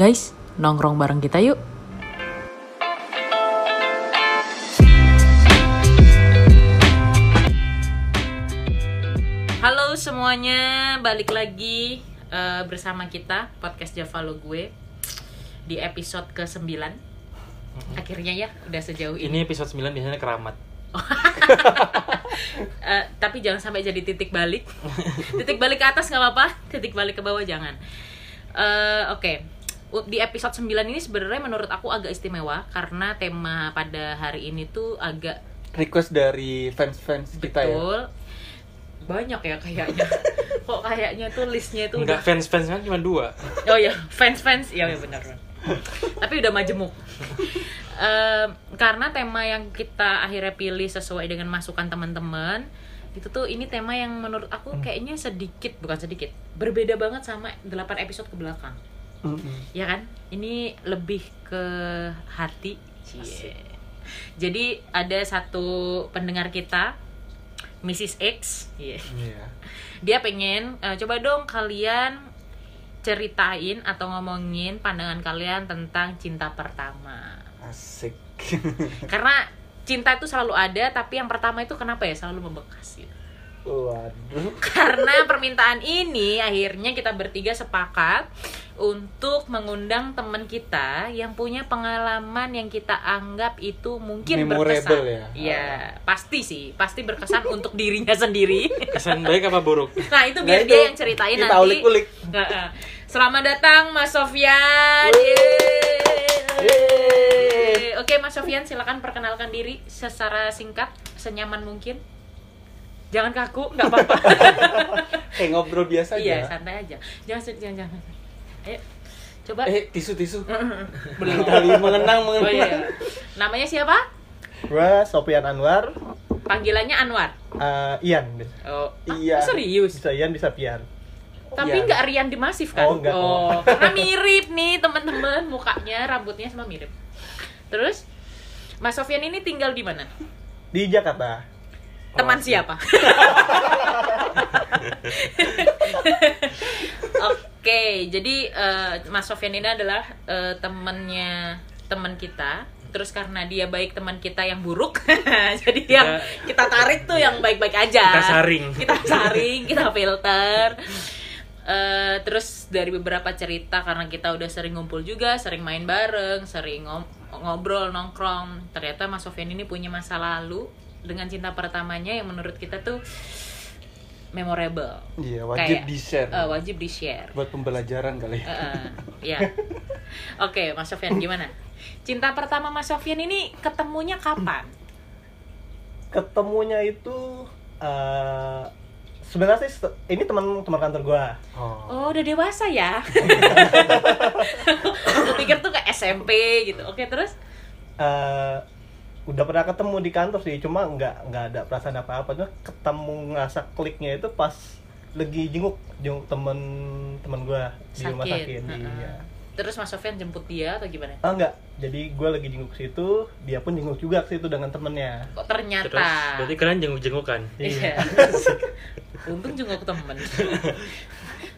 Guys, nongkrong bareng kita yuk. Halo semuanya, balik lagi bersama kita podcast Javalo gue di episode ke-9. Akhirnya ya, udah sejauh ini. Ini episode 9 biasanya keramat. Tapi jangan sampai jadi titik balik. Titik balik ke atas nggak apa-apa, titik balik ke bawah jangan. Oke. Di episode 9 ini sebenarnya menurut aku agak istimewa karena tema pada hari ini tuh agak request dari fans-fans kita. Betul. Ya? Banyak ya kayaknya. Kok kayaknya tuh listnya tuh enggak udah... fans-fansnya cuma 2. Oh iya, fans-fans. Iya benar. Tapi udah majemuk. Karena tema yang kita akhirnya pilih sesuai dengan masukan teman-teman itu tuh, ini tema yang menurut aku kayaknya bukan sedikit, berbeda banget sama 8 episode ke belakang. Ya kan? Ini lebih ke hati. Cie. Jadi ada satu pendengar kita, Mrs. X. Dia pengen coba dong kalian ceritain atau ngomongin pandangan kalian tentang cinta pertama. Asik. Karena cinta itu selalu ada, tapi yang pertama itu kenapa ya selalu membekas gitu. Waduh. Karena permintaan ini akhirnya kita bertiga sepakat untuk mengundang teman kita yang punya pengalaman yang kita anggap itu mungkin memorable, berkesan. Ya, pasti sih, pasti berkesan untuk dirinya sendiri. Kesan baik apa buruk? Nah, itu biar dia yang ceritain nanti. Kita ulik-ulik. Selamat datang Mas Sofyan. Oke, Mas Sofyan, silakan perkenalkan diri secara singkat, senyaman mungkin. Jangan kaku, nggak apa-apa. Kayak ngobrol biasa aja. Iya, santai aja. Jangan. Ayo, coba. Tisu. Belum kali mengenang. Oh, iya. Namanya siapa? Gua Sofyan Anwar. Panggilannya Anwar. Ian. Oh, iya. Serius? Bisa Ian, bisa Pian. Tapi nggak Rian Dimasif kan? Oh, enggak. Oh, karena mirip nih teman-teman, mukanya, rambutnya sama mirip. Terus, Mas Sofyan ini tinggal di mana? Di Jakarta. Teman siapa? Oke, jadi Mas Sofyan ini adalah temannya teman kita. Terus karena dia baik teman kita yang buruk, jadi yang kita tarik tuh yang baik-baik aja. Kita saring, kita filter. Terus dari beberapa cerita, karena kita udah sering ngumpul juga, sering main bareng, sering ngobrol, nongkrong, ternyata Mas Sofyan ini punya masa lalu dengan cinta pertamanya yang menurut kita tuh memorable. Iya, wajib di-share. Wajib di-share. Buat pembelajaran kali ya. Iya. Oke, Mas Sofyan gimana? Cinta pertama Mas Sofyan ini ketemunya kapan? Ketemunya itu... sebenarnya sih ini teman kantor gue. Oh, udah dewasa ya. Gue pikir tuh ke SMP gitu. Oke, terus? Udah pernah ketemu di kantor sih, cuma nggak ada perasaan apa-apa. Cuma ketemu, ngerasa kliknya itu pas lagi jenguk teman gue di rumah sakit. Iya. Terus Mas Sofyan jemput dia atau gimana? Ah, enggak. Jadi gue lagi jenguk ke situ, dia pun jenguk juga ke situ dengan temennya. Kok ternyata? Terus, berarti kalian jenguk-jenggukan? Iya. Untung jenguk temen.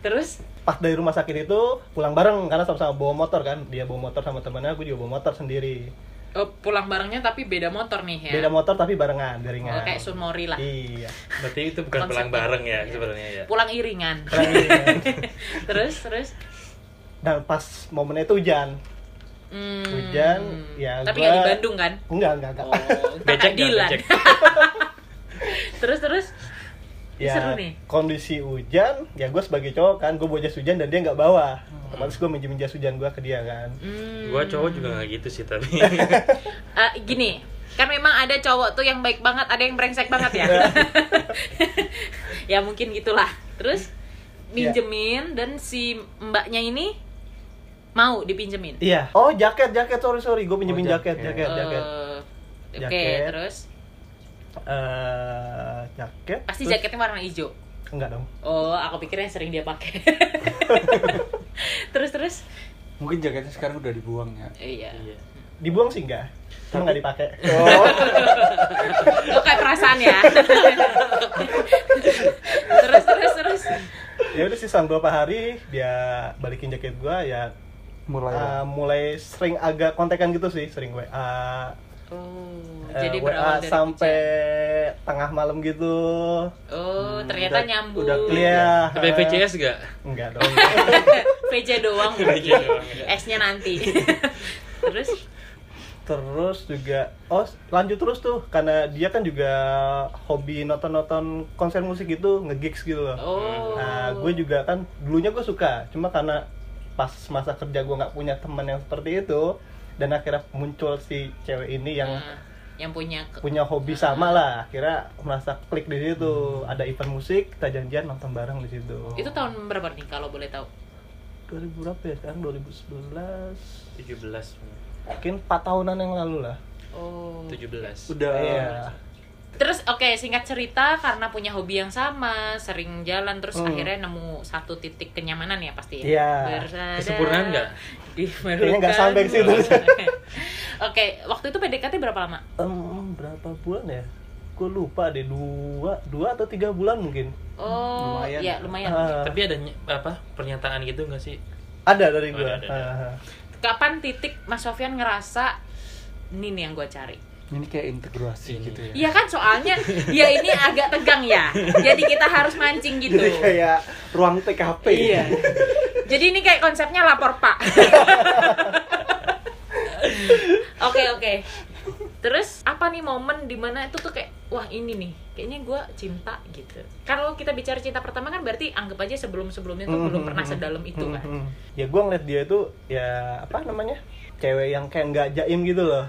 Terus? Pas dari rumah sakit itu pulang bareng karena sama-sama bawa motor kan. Dia bawa motor sama temennya, gue juga bawa motor sendiri. Oh, pulang barengnya tapi beda motor nih ya? Beda motor tapi barengan, iringan. Oh, kayak sunmori lah. Iya. Berarti itu bukan pulang bareng ya sebenarnya ya? Pulang iringan. Terus? Dan pas momennya itu hujan. Hujan, ya. Tapi nggak di Bandung kan? Enggak. Oh, becek Dilan. Terus? Ya, seru nih. Kondisi hujan, ya gue sebagai cowok kan, gue bawa jas hujan dan dia nggak bawa. Terus gue minjem jas hujan gue ke dia kan. Gue cowok juga nggak gitu sih tapi. Gini, kan memang ada cowok tuh yang baik banget, ada yang brengsek banget ya. Ya mungkin gitulah. Terus? Pinjemin dan si mbaknya ini mau dipinjemin. Iya. Oh, jaket, sorry, gue pinjemin jaket. Oke, terus? Jaket. Pasti terus, jaketnya warna hijau. Enggak dong. Oh, aku pikirnya sering dia pakai. Terus. Mungkin jaketnya sekarang udah dibuang ya. Iya. Dibuang sih enggak. Cuma enggak dipakai. Oh. Lo kayak perasaan ya. terus. Ya udah sisa 2 hari dia balikin jaket gua, ya mulai sering agak kontekan gitu sih, sering WA. Jadi WA sampai tengah malam gitu. Oh, ternyata udah, nyambung. Udah clear. Sampai VCS enggak? Enggak dong. VJ doang. S-nya nanti. Terus juga lanjut terus tuh karena dia kan juga hobi nonton konser musik gitu, nge-gigs gitu loh. Nah, gue juga kan dulunya gue suka, cuma karena pas masa kerja gue nggak punya teman yang seperti itu, dan akhirnya muncul si cewek ini yang punya hobi sama lah. Akhirnya merasa klik di situ. Ada event musik, kita janjian nonton bareng di situ. Itu tahun berapa nih kalau boleh tahu? 2000 berapa ya? Sekarang 2011, 17. Mungkin 4 tahunan yang lalu lah. 17. Udah. Iya. Terus oke, singkat cerita karena punya hobi yang sama, sering jalan terus akhirnya nemu satu titik kenyamanan ya pasti ya. Iya. Berada... Kesempurnaan enggak? Kayaknya enggak sampai ke situ. Oke, waktu itu PDKT berapa lama? Berapa bulan ya? Gue lupa deh, 2 atau 3 bulan mungkin. Lumayan. Iya, lumayan. Tapi ada pernyataan gitu enggak sih? Ada dari gue. Kapan titik Mas Sofyan ngerasa ini nih yang gue cari? Ini kayak integrasi gitu ya? Iya kan, soalnya ya ini agak tegang ya. Jadi kita harus mancing gitu. Jadi kayak ruang TKP. Iya. Jadi ini kayak konsepnya lapor Pak. Oke. Terus apa nih momen dimana itu tuh kayak wah ini nih kayaknya gue cinta gitu. Kalau kita bicara cinta pertama kan berarti anggap aja sebelum-sebelumnya tuh belum pernah sedalam itu kan. Ya gue ngeliat dia itu ya apa namanya, cewek yang kayak nggak jaim gitu loh.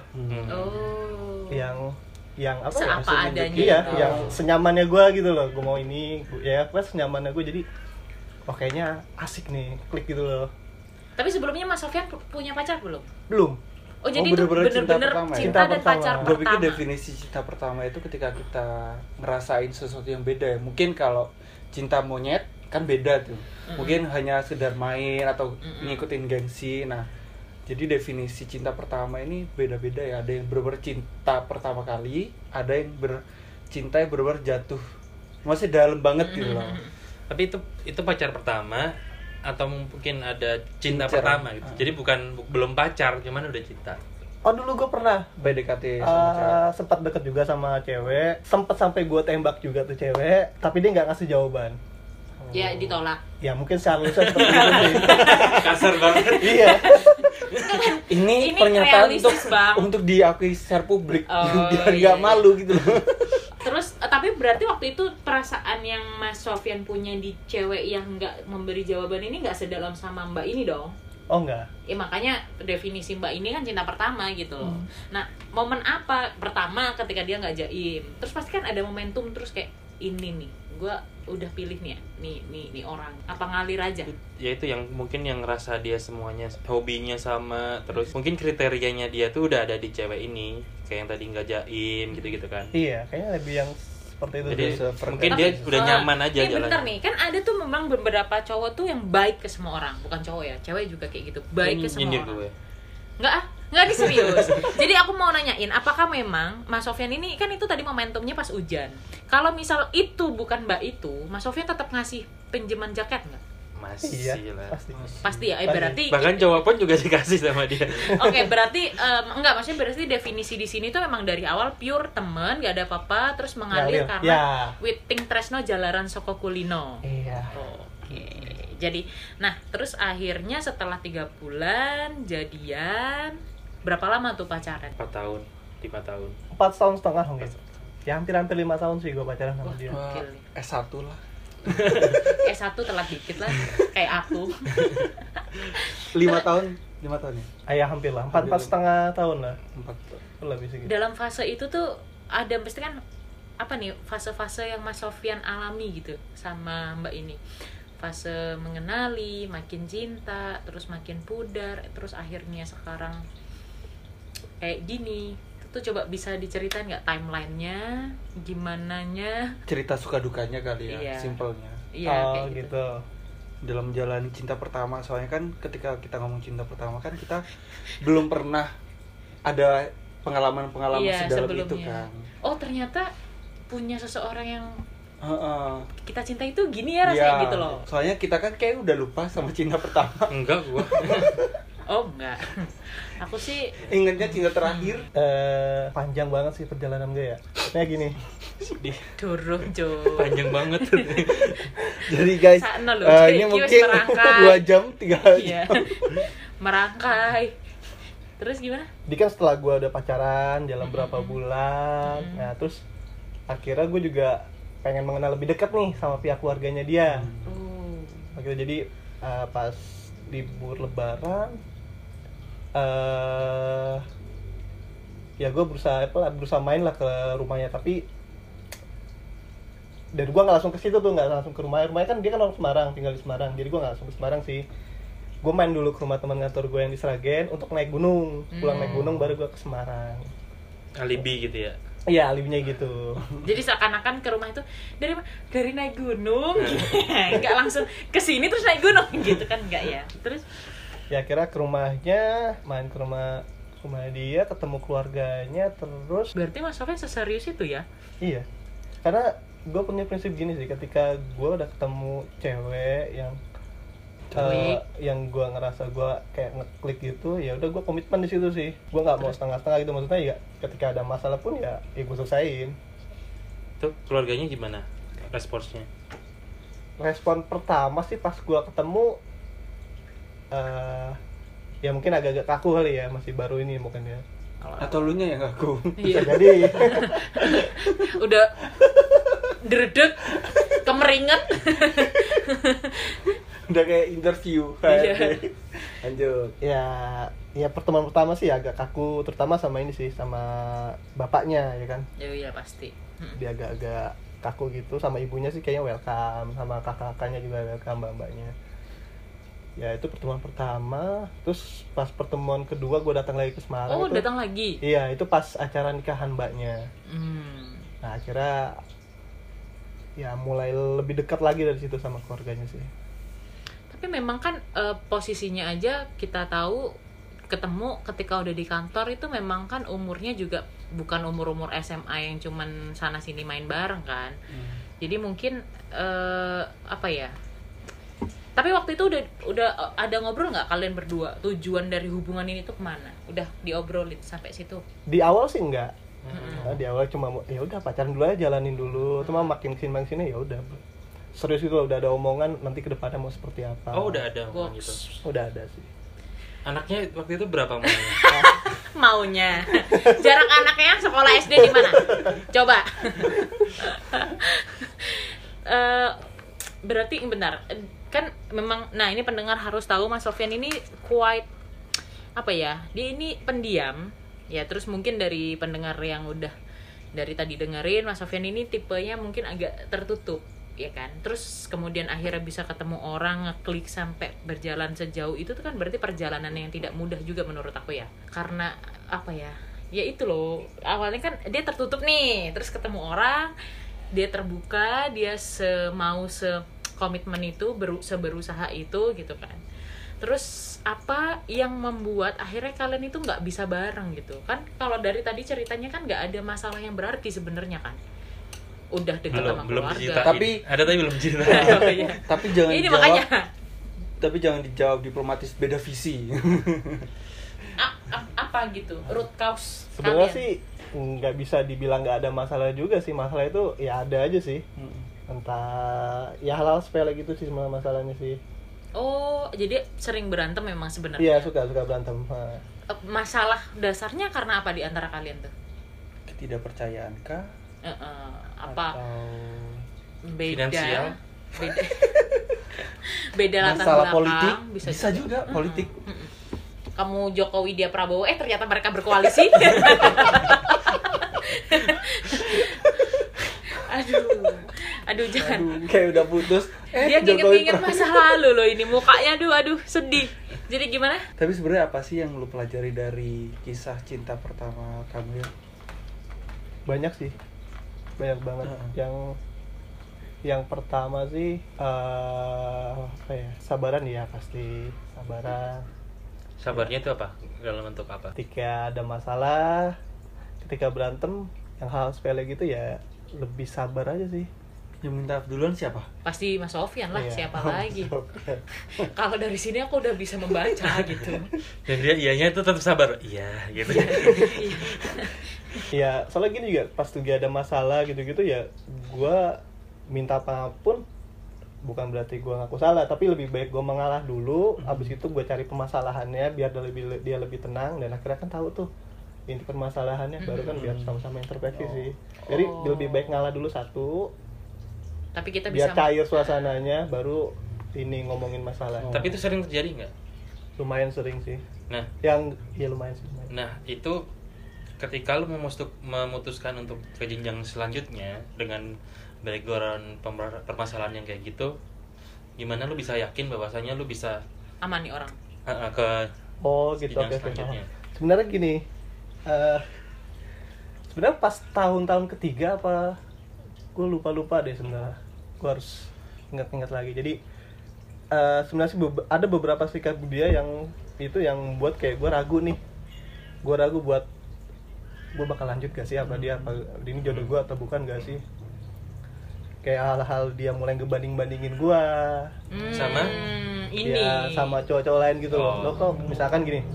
Yang apa ya, adanya gitu. Ya, yang senyamannya gue gitu loh. Gue mau ini ya pas senyamannya gue, jadi kayaknya asik nih, klik gitu loh. Tapi sebelumnya Mas Sofyan punya pacar belum? Belum. Oh jadi itu bener-bener cinta dan pacar pertama. Gue pikir definisi cinta pertama itu ketika kita ngerasain sesuatu yang beda ya. Mungkin kalau cinta monyet kan beda tuh. Mungkin hanya sekedar main atau ngikutin gengsi. Nah, jadi definisi cinta pertama ini beda-beda ya. Ada yang bener-bener cinta pertama kali, ada yang cinta yang bener-bener jatuh. Masih dalam banget gitu loh. Tapi itu pacar pertama atau mungkin ada cinta pertama gitu. Jadi belum pacar, cuman udah cinta. Dulu gue pernah PDKT sama cewek. Sempat deket juga sama cewek, sempat sampai gue tembak juga tuh cewek, tapi dia nggak ngasih jawaban. Ya ditolak. Ya mungkin seharusnya seperti itu. Kasar banget. Iya. Ini pernyataan untuk diakui secara publik. Biar nggak malu gitu loh. Terus tapi berarti waktu itu perasaan yang Mas Sofyan punya di cewek yang nggak memberi jawaban ini nggak sedalam sama Mbak ini dong? Oh nggak. Ya makanya definisi Mbak ini kan cinta pertama gitu loh. Nah momen apa pertama ketika dia nggak jaim? Terus pasti kan ada momentum, terus kayak ini nih, gue udah pilih nih ya, nih orang. Apa ngalir aja? Ya itu yang mungkin yang ngerasa dia semuanya hobinya sama, terus mungkin kriterianya dia tuh udah ada di cewek ini. Kayak yang tadi nggak jaim gitu-gitu kan. Iya, kayaknya lebih yang seperti itu. Jadi, mungkin dia udah nyaman aja jalan. Bentar nih, kan ada tuh memang beberapa cowok tuh yang baik ke semua orang. Bukan cowok ya, cewek juga kayak gitu. Baik ke semua orang. Enggak nih serius. Jadi aku mau nanyain, apakah memang Mas Sofyan ini kan itu tadi momentumnya pas hujan. Kalau misal itu bukan Mbak itu, Mas Sofyan tetap ngasih pinjaman jaket nggak? Masih lah. Pasti ya. Berarti bahkan jawaban juga dikasih sama dia. Oke, berarti enggak, maksudnya berarti definisi di sini tuh memang dari awal pure temen, nggak ada apa-apa, terus mengalir karena witing tresno jalaran soko kulino. Iya. Oke. Jadi, nah terus akhirnya setelah 3 bulan jadian. Berapa lama tuh pacaran? 4 tahun, 5 tahun. 4 tahun setengah mungkin. Ya hampir-hampir 5 tahun sih gue pacaran sama dia. S1 lah. S1 telat dikit lah, kayak aku. 5 tahun ya? Ya hampir lah, 4,5 tahun lah. 4 lebih segitu. Dalam fase itu tuh ada pasti kan apa nih fase-fase yang Mas Sofyan alami gitu sama Mbak ini. Fase mengenali, makin cinta, terus makin pudar, terus akhirnya sekarang kayak gini. Itu coba bisa diceritain nggak timelinenya, gimananya? Cerita suka dukanya kali ya, simpelnya. Iya, kayak gitu. Dalam jalan cinta pertama, soalnya kan ketika kita ngomong cinta pertama kan kita belum pernah ada pengalaman-pengalaman sedalam sebelumnya. Itu kan. Oh ternyata punya seseorang yang kita cinta itu gini ya rasanya gitu loh. Soalnya kita kan kayak udah lupa sama cinta pertama. Enggak gua. Oh enggak, aku sih ingetnya cinta terakhir. Panjang banget sih perjalanan gue ya. Kayak gini. Dorong Jo. Panjang banget. Jadi guys, ini mungkin 2 jam, 3 jam. Merangkai. Terus gimana? Jadi kan setelah gue udah pacaran jalan berapa bulan, nah terus akhirnya gue juga pengen mengenal lebih dekat nih sama pihak keluarganya dia. Akhirnya jadi pas libur lebaran, ya gue berusaha main lah ke rumahnya, tapi dari gue nggak langsung ke situ tuh, nggak langsung ke rumahnya kan, dia kan orang Semarang, tinggal di Semarang, jadi gue nggak langsung ke Semarang sih. Gue main dulu ke rumah teman kantor gue yang di Sragen untuk naik gunung, pulang naik gunung baru gue ke Semarang. Alibi gitu ya? Iya, alibinya gitu. Jadi seakan-akan ke rumah itu dari naik gunung, nggak langsung ke sini terus naik gunung gitu kan, nggak ya? Terus? Ya akhirnya ke rumahnya, main ke rumah dia, ketemu keluarganya, terus. Berarti Mas Sofyan seserius itu ya? Iya, karena gue punya prinsip gini sih, ketika gue udah ketemu cewek yang gue ngerasa gue kayak ngeklik gitu, ya udah gue komitmen di situ sih, gue nggak mau setengah-setengah gitu, maksudnya ya ketika ada masalah pun ya gue selesain. Tuh keluarganya gimana responsnya? Respon pertama sih pas gue ketemu, ya mungkin agak-agak kaku kali ya, masih baru ini mungkin ya. Atau lunya yang kaku? Bisa jadi. Udah deredek, kemeringet. Udah kayak interview kayak lanjut ya pertemuan pertama sih agak kaku, terutama sama ini sih, sama bapaknya ya kan. Iya pasti dia agak-agak kaku gitu, sama ibunya sih kayaknya welcome, sama kakak-kakaknya juga welcome, mbak-mbaknya. Ya itu pertemuan pertama. Terus pas pertemuan kedua gue datang lagi ke Semarang. Oh itu, datang lagi? Iya itu pas acara nikahan mbaknya. Nah akhirnya ya mulai lebih dekat lagi dari situ sama keluarganya sih. Tapi memang kan posisinya aja kita tahu ketemu ketika udah di kantor itu memang kan umurnya juga bukan umur-umur SMA yang cuman sana sini main bareng kan. Jadi mungkin apa ya? Tapi waktu itu udah ada ngobrol nggak kalian berdua tujuan dari hubungan ini tuh kemana? Udah diobrolin sampai situ? Di awal sih enggak. Nah, di awal cuma ya udah pacaran dulu aja, jalanin dulu. Cuma makin kesini ya udah. Serius itu udah ada omongan nanti kedepannya mau seperti apa. Oh udah ada omongan gitu? Udah ada sih. Anaknya waktu itu berapa maunya? Maunya? Jarak anaknya sekolah SD di mana? Coba. Berarti benar kan memang. Nah ini pendengar harus tahu Mas Sofyan ini quite apa ya? Dia ini pendiam ya. Terus mungkin dari pendengar yang udah dari tadi dengerin, Mas Sofyan ini tipenya mungkin agak tertutup. Ya kan, terus kemudian akhirnya bisa ketemu orang, ngeklik sampai berjalan sejauh itu tuh kan berarti perjalanan yang tidak mudah juga menurut aku ya. Karena apa ya, ya itu loh, awalnya kan dia tertutup nih, terus ketemu orang, dia terbuka, dia semau sekomitmen itu, seberusaha itu gitu kan. Terus apa yang membuat akhirnya kalian itu nggak bisa bareng gitu kan? Kalau dari tadi ceritanya kan nggak ada masalah yang berarti sebenarnya kan. Udah dekat sama keluarga. Tapi belum diceritain. Tapi jangan ini dijawab. Makanya. Tapi jangan dijawab diplomatis, beda visi. Apa gitu? Root cause. Sebenarnya sih nggak bisa dibilang nggak ada masalah juga sih. Masalah itu ya ada aja sih. Entah ya hal-hal sepele gitu sih sebenarnya masalahnya sih. Oh, jadi sering berantem memang sebenarnya. Iya, suka berantem. Masalah dasarnya karena apa di antara kalian tuh? Ketidakpercayaan kah? Apa beda finansial? beda latar belakang, politik, bisa juga politik. Kamu Jokowi dia Prabowo, ternyata mereka berkoalisi. aduh jangan, kayak udah putus. Dia inget-inget masa lalu loh ini mukanya, aduh sedih. Jadi gimana? Tapi sebenarnya apa sih yang lu pelajari dari kisah cinta pertama kamu? Banyak sih. Banyak banget. Yang pertama sih apa ya? Sabaran ya, pasti sabaran. Sabarnya itu apa? Dalam bentuk apa? Ketika ada masalah, ketika berantem, yang hal sepele gitu ya lebih sabar aja sih. Yang minta duluan siapa? Pasti Mas Sofyan lah, iya. Siapa lagi? Kalau dari sini aku udah bisa membaca gitu. Dan dia iyanya itu tetap sabar. Iya gitu. Iya, soalnya gini juga pas juga ada masalah gitu-gitu ya, gue minta apapun bukan berarti gue ngaku salah, tapi lebih baik gue mengalah dulu, abis itu gue cari permasalahannya biar dia lebih tenang, dan akhirnya kan tahu tuh inti permasalahannya, baru kan biar sama-sama introspeksi sih. Jadi lebih baik ngalah dulu satu. Tapi kita bisa biar cair suasananya, baru ini ngomongin masalahnya. Tapi itu sering terjadi nggak? Lumayan sering sih. Nah, yang ya lumayan sih. Nah, itu ketika lu memutuskan untuk ke jenjang selanjutnya dengan background permasalahan yang kayak gitu, gimana lu bisa yakin bahwasanya lu bisa amani orang? Ke gitu, jenjang selanjutnya. Sebenarnya gini, sebenarnya pas tahun-tahun ketiga apa? Gue lupa deh sebenarnya, gue harus ingat-ingat lagi. Jadi sebenarnya ada beberapa sikap dia yang itu yang buat kayak gue ragu buat gue bakal lanjut gak sih, apa dia apa ini jodoh gue atau bukan gak sih, kayak hal-hal dia mulai ngebanding-bandingin gue sama ini ya, sama cowok-cowok lain gitu loh. Lo kok misalkan gini,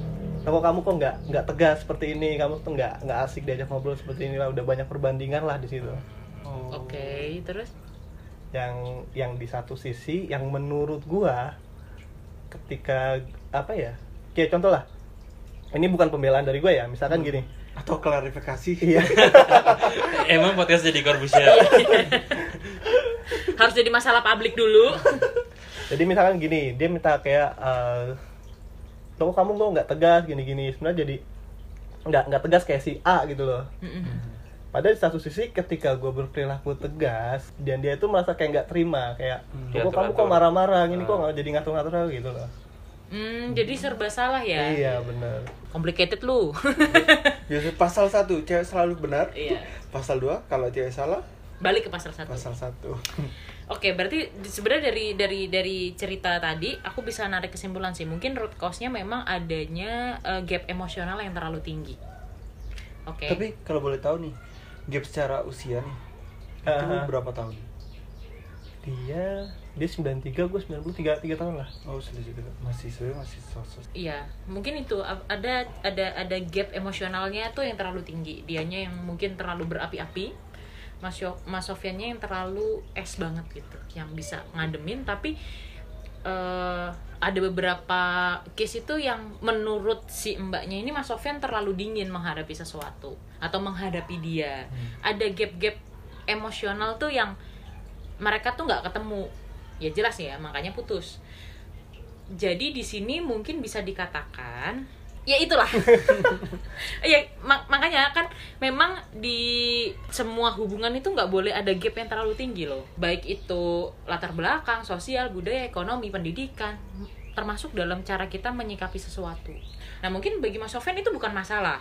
kok kamu kok nggak tegas seperti ini, kamu tuh nggak asik diajak ngobrol seperti ini lah, udah banyak perbandingan lah di situ. Oke, terus yang di satu sisi yang menurut gua ketika apa ya? Kayak contoh lah. Ini bukan pembelaan dari gua ya, misalkan gini atau klarifikasi. Iya. Emang podcast jadi Corbusier. Harus jadi masalah publik dulu. Jadi misalkan gini, dia minta kayak kok kamu kok nggak tegas gini-gini, sebenarnya jadi nggak tegas kayak si A gitu loh. Padahal di satu sisi ketika gue berperilaku tegas dan dia itu merasa kayak nggak terima, kayak kamu kok marah-marah gini, kok nggak jadi ngatur-ngatur aku gitu loh. Jadi serba salah ya. Iya benar. Complicated lu. Biasa pasal 1 cewek selalu benar. Iya. Pasal 2 kalau cewek salah balik ke pasal 1. Pasal 1. Oke, berarti sebenarnya dari cerita tadi aku bisa narik kesimpulan sih. Mungkin root cause-nya memang adanya gap emosional yang terlalu tinggi. Oke. Tapi kalau boleh tahu nih, gap secara usia nih, itu berapa tahun? Dia 93, gue 93, 3 tahun lah. Oh, masih sosok. Iya, mungkin itu ada gap emosionalnya tuh yang terlalu tinggi. Dianya yang mungkin terlalu berapi-api, Mas Sofyannya yang terlalu es banget gitu, yang bisa ngademin. Tapi ada beberapa case itu yang menurut si mbaknya ini Mas Sofyan terlalu dingin menghadapi sesuatu atau menghadapi dia. Ada gap-gap emosional tuh yang mereka tuh nggak ketemu, ya jelas ya makanya putus. Jadi di sini mungkin bisa dikatakan ya itulah. Ya makanya kan memang di semua hubungan itu nggak boleh ada gap yang terlalu tinggi loh, baik itu latar belakang, sosial, budaya, ekonomi, pendidikan, termasuk dalam cara kita menyikapi sesuatu. Nah mungkin bagi Mas Sofyan itu bukan masalah,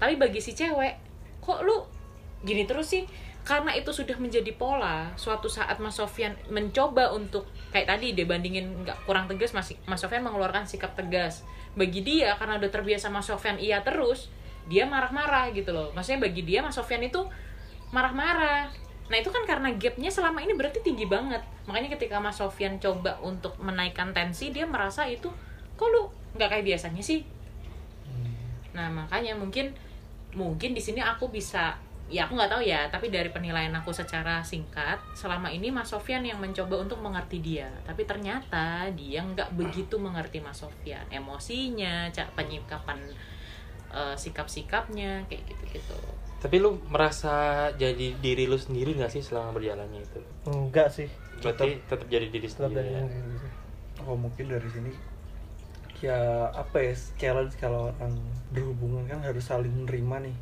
tapi bagi si cewek, kok lu gini terus sih? Karena itu sudah menjadi pola. Suatu saat Mas Sofyan mencoba untuk kayak tadi dia bandingin nggak kurang tegas, Mas Sofyan mengeluarkan sikap tegas. Bagi dia karena udah terbiasa Mas Sofyan iya terus, dia marah-marah gitu loh. Maksudnya bagi dia Mas Sofyan itu marah-marah. Nah itu kan karena gapnya selama ini berarti tinggi banget. Makanya ketika Mas Sofyan coba untuk menaikkan tensi, dia merasa itu kok lu nggak kayak biasanya sih. Nah makanya mungkin di sini aku bisa, ya aku nggak tahu ya, tapi dari penilaian aku secara singkat, selama ini Mas Sofyan yang mencoba untuk mengerti dia, tapi ternyata dia nggak begitu mengerti Mas Sofyan, emosinya, penyikapan, sikap-sikapnya, kayak gitu-gitu. Tapi lu merasa jadi diri lu sendiri nggak sih selama berjalannya itu? Enggak sih. Berarti tetap jadi diri sendiri. Ya? Oh mungkin dari sini ya apa ya, challenge kalau orang berhubungan kan harus saling menerima nih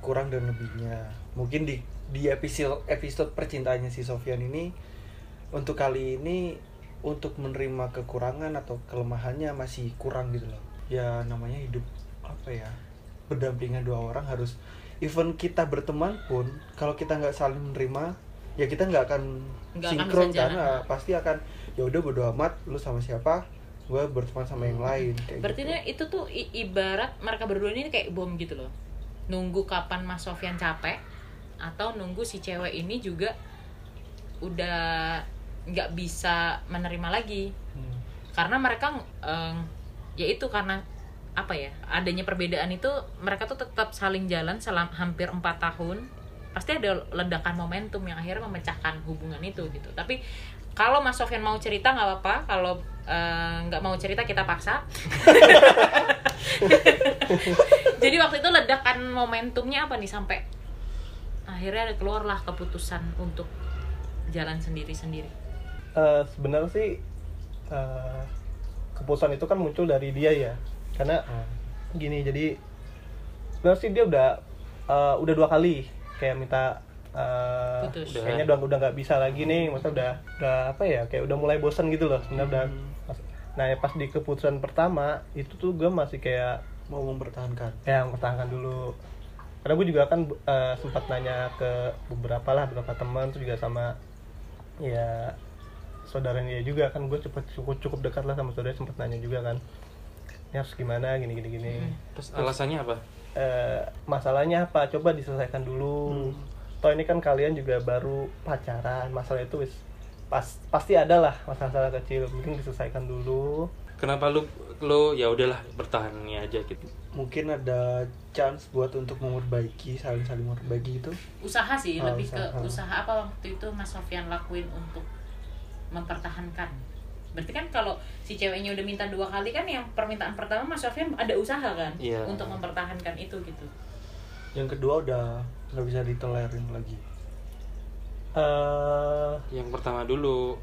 kurang dan lebihnya. Mungkin di episode percintaannya si Sofyan ini untuk kali ini untuk menerima kekurangan atau kelemahannya masih kurang gitu loh. Ya namanya hidup apa ya, berdampingan dua orang harus, even kita berteman pun kalau kita nggak saling menerima ya kita nggak akan sinkron karena pasti akan ya udah bodo amat lu sama siapa, gue berteman sama yang lain. Berarti gitu. Itu tuh ibarat mereka berdua ini kayak bom gitu loh. Nunggu kapan Mas Sofyan capek atau nunggu si cewek ini juga udah nggak bisa menerima lagi. Karena mereka yaitu karena apa ya, adanya perbedaan itu, mereka tuh tetap saling jalan selama hampir 4 tahun. Pasti ada ledakan momentum yang akhirnya memecahkan hubungan itu gitu. Tapi kalau Mas Sofyan mau cerita nggak apa-apa, kalau nggak mau cerita kita paksa. Jadi waktu itu ledakan momentumnya apa nih sampai akhirnya keluarlah keputusan untuk jalan sendiri-sendiri? Sebenarnya sih keputusan itu kan muncul dari dia ya, karena gini, jadi sebenarnya sih dia udah 2 kali kayak minta putus. Kayaknya udah nggak bisa lagi nih, maksudnya udah apa ya, kayak udah mulai bosan gitu loh sebenarnya. Nah ya pas di keputusan pertama itu tuh gue masih kayak mau mempertahankan, ya mempertahankan dulu, karena gue juga kan sempat nanya ke beberapa teman tuh juga, sama ya saudaranya dia juga kan, gue cukup dekat lah sama saudara, sempat nanya juga kan ini harus gimana gini. Terus alasannya apa? Masalahnya apa, coba diselesaikan dulu. Toh ini kan kalian juga baru pacaran, masalah itu pasti ada lah, masalah kecil mungkin diselesaikan dulu. Kenapa lu ya udahlah bertahannya aja gitu? Mungkin ada chance buat untuk memperbaiki, saling memperbaiki gitu. Usaha sih, lebih usaha. Ke usaha apa waktu itu Mas Sofyan lakuin untuk mempertahankan? Berarti kan kalau si ceweknya udah minta 2 kali kan, yang permintaan pertama Mas Sofyan ada usaha kan, yeah, untuk mempertahankan itu gitu. Yang kedua udah nggak bisa ditolerin lagi. Yang pertama dulu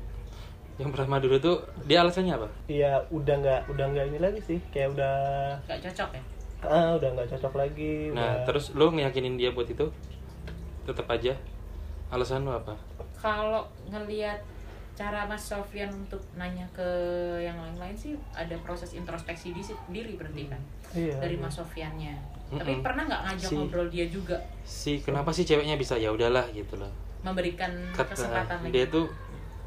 tuh dia alasannya apa? Iya udah nggak ini lagi sih, kayak udah nggak cocok ya. Udah nggak cocok lagi. Nah udah... terus lo ngeyakinin dia buat itu tetap aja, alasan lo apa? Kalau ngelihat cara Mas Sofyan untuk nanya ke yang lain-lain sih, ada proses introspeksi diri berarti kan, dari Mas Sofyannya. Tapi pernah nggak ngajak ngobrol dia juga? Kenapa sih ceweknya bisa ya udahlah gitu loh? Memberikan kesempatan lagi. Dia tuh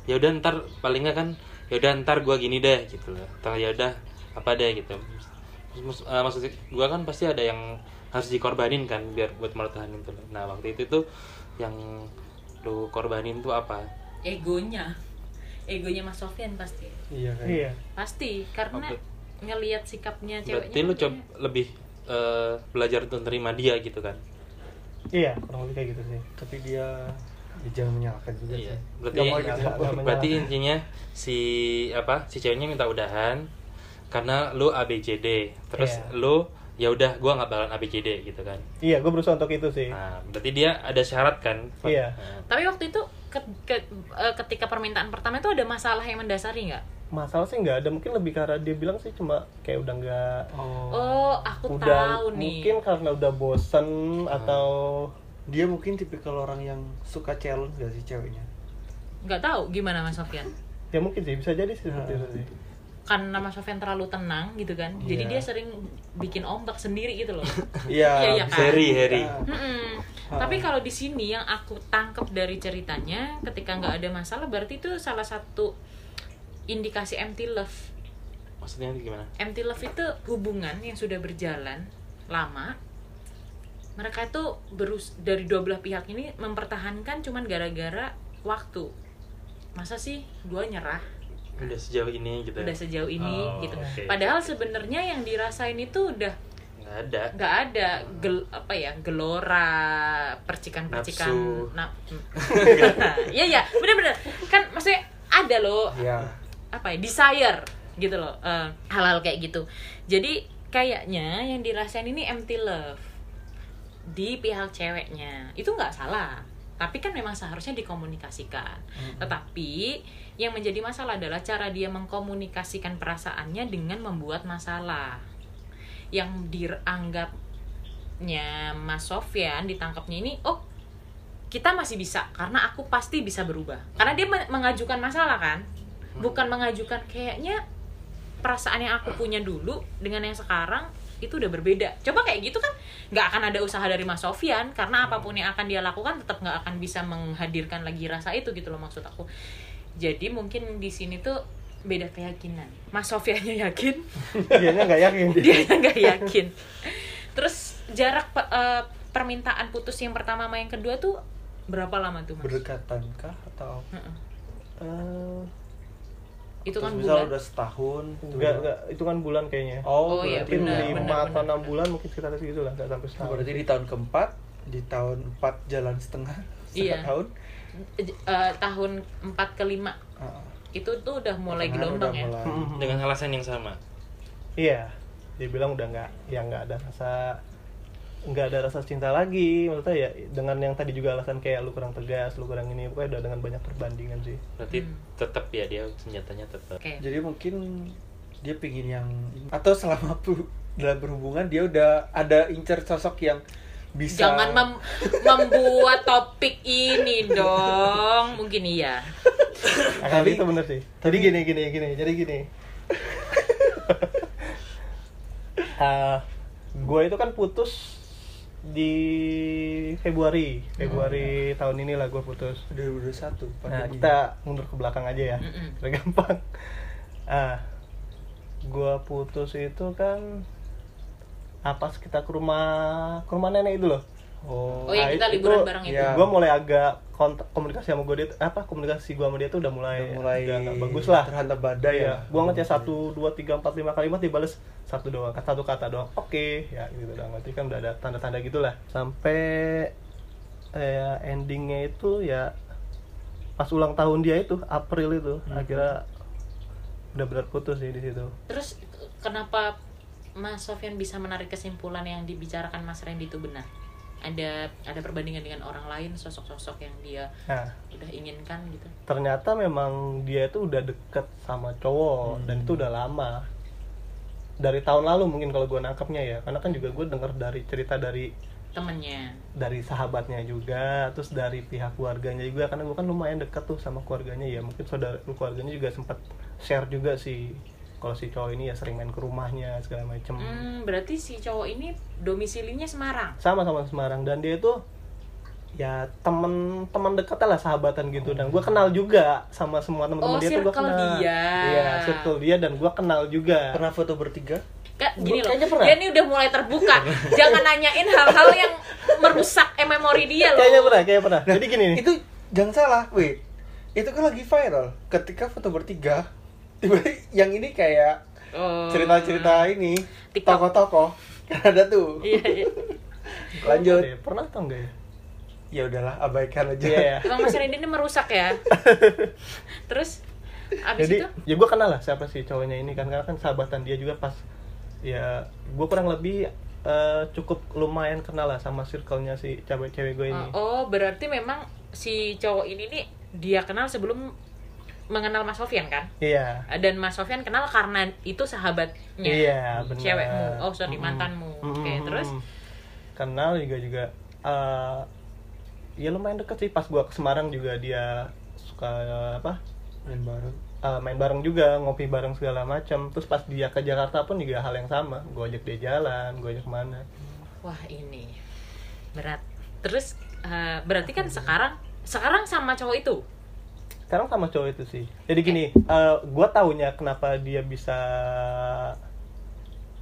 ya udah ntar paling nggak kan, ya udah ntar gua gini deh gitu loh. Ntar ya udah apa deh gitu. Maksudnya gua kan pasti ada yang harus dikorbanin kan biar buat mertahanin tuh. Nah waktu itu tuh yang lu korbanin tuh apa? Egonya Mas Sofyan pasti. Iya kan? Iya. Pasti karena ngelihat sikapnya ceweknya. Berarti lu coba lebih belajar untuk terima dia gitu kan? Iya, kurang lebih kayak gitu sih. Tapi dia jangan menyalahkan juga sih. Berarti intinya si ceweknya minta udahan karena lu ABCD. Terus lu ya udah gua nggak bakalan ABCD gitu kan? Iya, gua berusaha untuk itu sih. Nah, berarti dia ada syarat kan? Iya. Tapi waktu itu ketika permintaan pertama itu ada masalah yang mendasari nggak? Masalah sih nggak ada, mungkin lebih karena dia bilang sih cuma kayak udah nggak. Aku udah, tahu nih. Mungkin karena udah bosen atau dia mungkin tipikal orang yang suka challenge nggak sih ceweknya? Nggak tahu gimana Mas Sofyan? Ya mungkin sih, bisa jadi sih seperti itu sih. Karena Mas Sofyan terlalu tenang gitu kan, jadi dia sering bikin ombak sendiri gitu loh. Iya. Heri. Tapi kalau di sini yang aku tangkap dari ceritanya, ketika nggak ada masalah berarti itu salah satu indikasi empty love. Maksudnya gimana? Empty love itu hubungan yang sudah berjalan lama. Mereka itu dari dua belah pihak ini mempertahankan cuman gara-gara waktu. Masa sih gua nyerah? Udah sejauh ini gitu. Okay. Padahal sebenarnya yang dirasain itu udah nggak ada gelora percikan ya benar-benar kan, maksudnya ada loh desire gitu loh, hal-hal kayak gitu. Jadi kayaknya yang dirasain ini empty love di pihak ceweknya, itu nggak salah, tapi kan memang seharusnya dikomunikasikan. Tetapi yang menjadi masalah adalah cara dia mengkomunikasikan perasaannya dengan membuat masalah. Yang dianggapnya Mas Sofyan ditangkapnya ini, kita masih bisa, karena aku pasti bisa berubah. Karena dia mengajukan masalah kan, bukan mengajukan kayaknya perasaan yang aku punya dulu dengan yang sekarang itu udah berbeda. Coba kayak gitu kan nggak akan ada usaha dari Mas Sofyan, karena apapun yang akan dia lakukan tetap nggak akan bisa menghadirkan lagi rasa itu gitu loh maksud aku. Jadi mungkin di sini tuh beda keyakinan. Mas Sofyannya yakin, dianya nggak yakin. Terus jarak permintaan putus yang pertama sama yang kedua tuh berapa lama tuh Mas? Berdekatankah? atau itu kan misal bulan? Udah setahun enggak itu kan bulan kayaknya. Oh iya, benar 5 atau 6 bulan mungkin sekitar segitu lah, enggak sampai setahun. Berarti di tahun keempat, di tahun 4 jalan setengah setahun. Tahun 4 ke 5. Itu tuh udah mulai gelombang ya. Mulai. Dengan alasan yang sama. Iya. Dia bilang udah enggak ada rasa cinta lagi, maksudnya ya dengan yang tadi juga alasan kayak lu kurang tegas, lu kurang ini, pokoknya udah dengan banyak perbandingan sih. Berarti tetap ya dia senjatanya tetap. Okay. Jadi mungkin dia pingin yang atau selama dalam berhubungan dia udah ada incer sosok yang bisa. Jangan membuat topik ini dong, mungkin iya. Tapi itu benar sih. Tadi gini, jadi gini. Gue itu kan putus di Februari tahun ini lah gue putus 2021. Nah kita mundur ke belakang aja ya, udah gampang. Gue putus itu kan sekitar ke rumah nenek itu loh. Oh ya, kita liburan bareng itu. Ya. Gue mulai agak komunikasi sama gue, komunikasi gue sama dia tuh udah mulai gak bagus lah. Terhantam badai ya. Gue ngechat 1, 2, 3, 4, 5 kalimat dibales satu kata doang. Oke, ya gitu doang. Berarti kan udah ada tanda-tanda gitulah. Sampai endingnya itu ya pas ulang tahun dia itu April itu akhirnya udah benar putus sih di situ. Terus kenapa Mas Sofyan bisa menarik kesimpulan yang dibicarakan Mas Randy itu benar? Ada perbandingan dengan orang lain, sosok-sosok yang dia udah inginkan gitu. Ternyata memang dia itu udah deket sama cowok dan itu udah lama. Dari tahun lalu mungkin kalau gue nangkepnya ya, karena kan juga gue denger dari cerita dari temennya, dari sahabatnya juga, terus dari pihak keluarganya juga, karena gue kan lumayan deket tuh sama keluarganya ya. Mungkin saudara keluarganya juga sempat share juga sih kalau si cowok ini ya sering main ke rumahnya segala macem. Berarti si cowok ini domisilinya Semarang? Sama-sama Semarang, dan dia itu ya teman dekatnya lah, sahabatan gitu. Dan gue kenal juga sama semua teman-teman dia tuh, gue kenal. Iya, circle dia dan gue kenal juga. Pernah foto bertiga? Gini loh, dia ini udah mulai terbuka. Jangan nanyain hal-hal yang merusak memori dia loh. Kayaknya pernah. Nah, jadi gini nih. Itu jangan salah, wait. Itu kan lagi viral ketika foto bertiga. Tiba-tiba yang ini kayak cerita-cerita ini tokoh-tokoh ada tuh. Iya. Lanjut. Pernah tau nggak ya? Ya udahlah, abaikan aja. Iya. Emang Mas Randy ini merusak ya. Terus abis jadi, itu? Ya gue kenal lah siapa sih cowoknya ini kan, karena kan sahabatan dia juga pas. Ya gue kurang lebih cukup lumayan kenal lah sama circle-nya si cewek-cewek gue ini. Oh berarti memang si cowok ini nih dia kenal sebelum mengenal Mas Sofyan kan? Iya. Dan Mas Sofyan kenal karena itu sahabatnya. Iya, benar. Cewekmu. Oh, sorry, mantanmu. Oke, terus kenal juga ya lumayan deket sih. Pas gua ke Semarang juga dia suka main bareng juga, ngopi bareng segala macam. Terus pas dia ke Jakarta pun juga hal yang sama. Gua ajak dia jalan, gua ajak kemana. Wah, ini berat. Terus berarti kan sekarang sama cowok itu. Sekarang sama cowok itu sih. Jadi gini, gue taunya kenapa dia bisa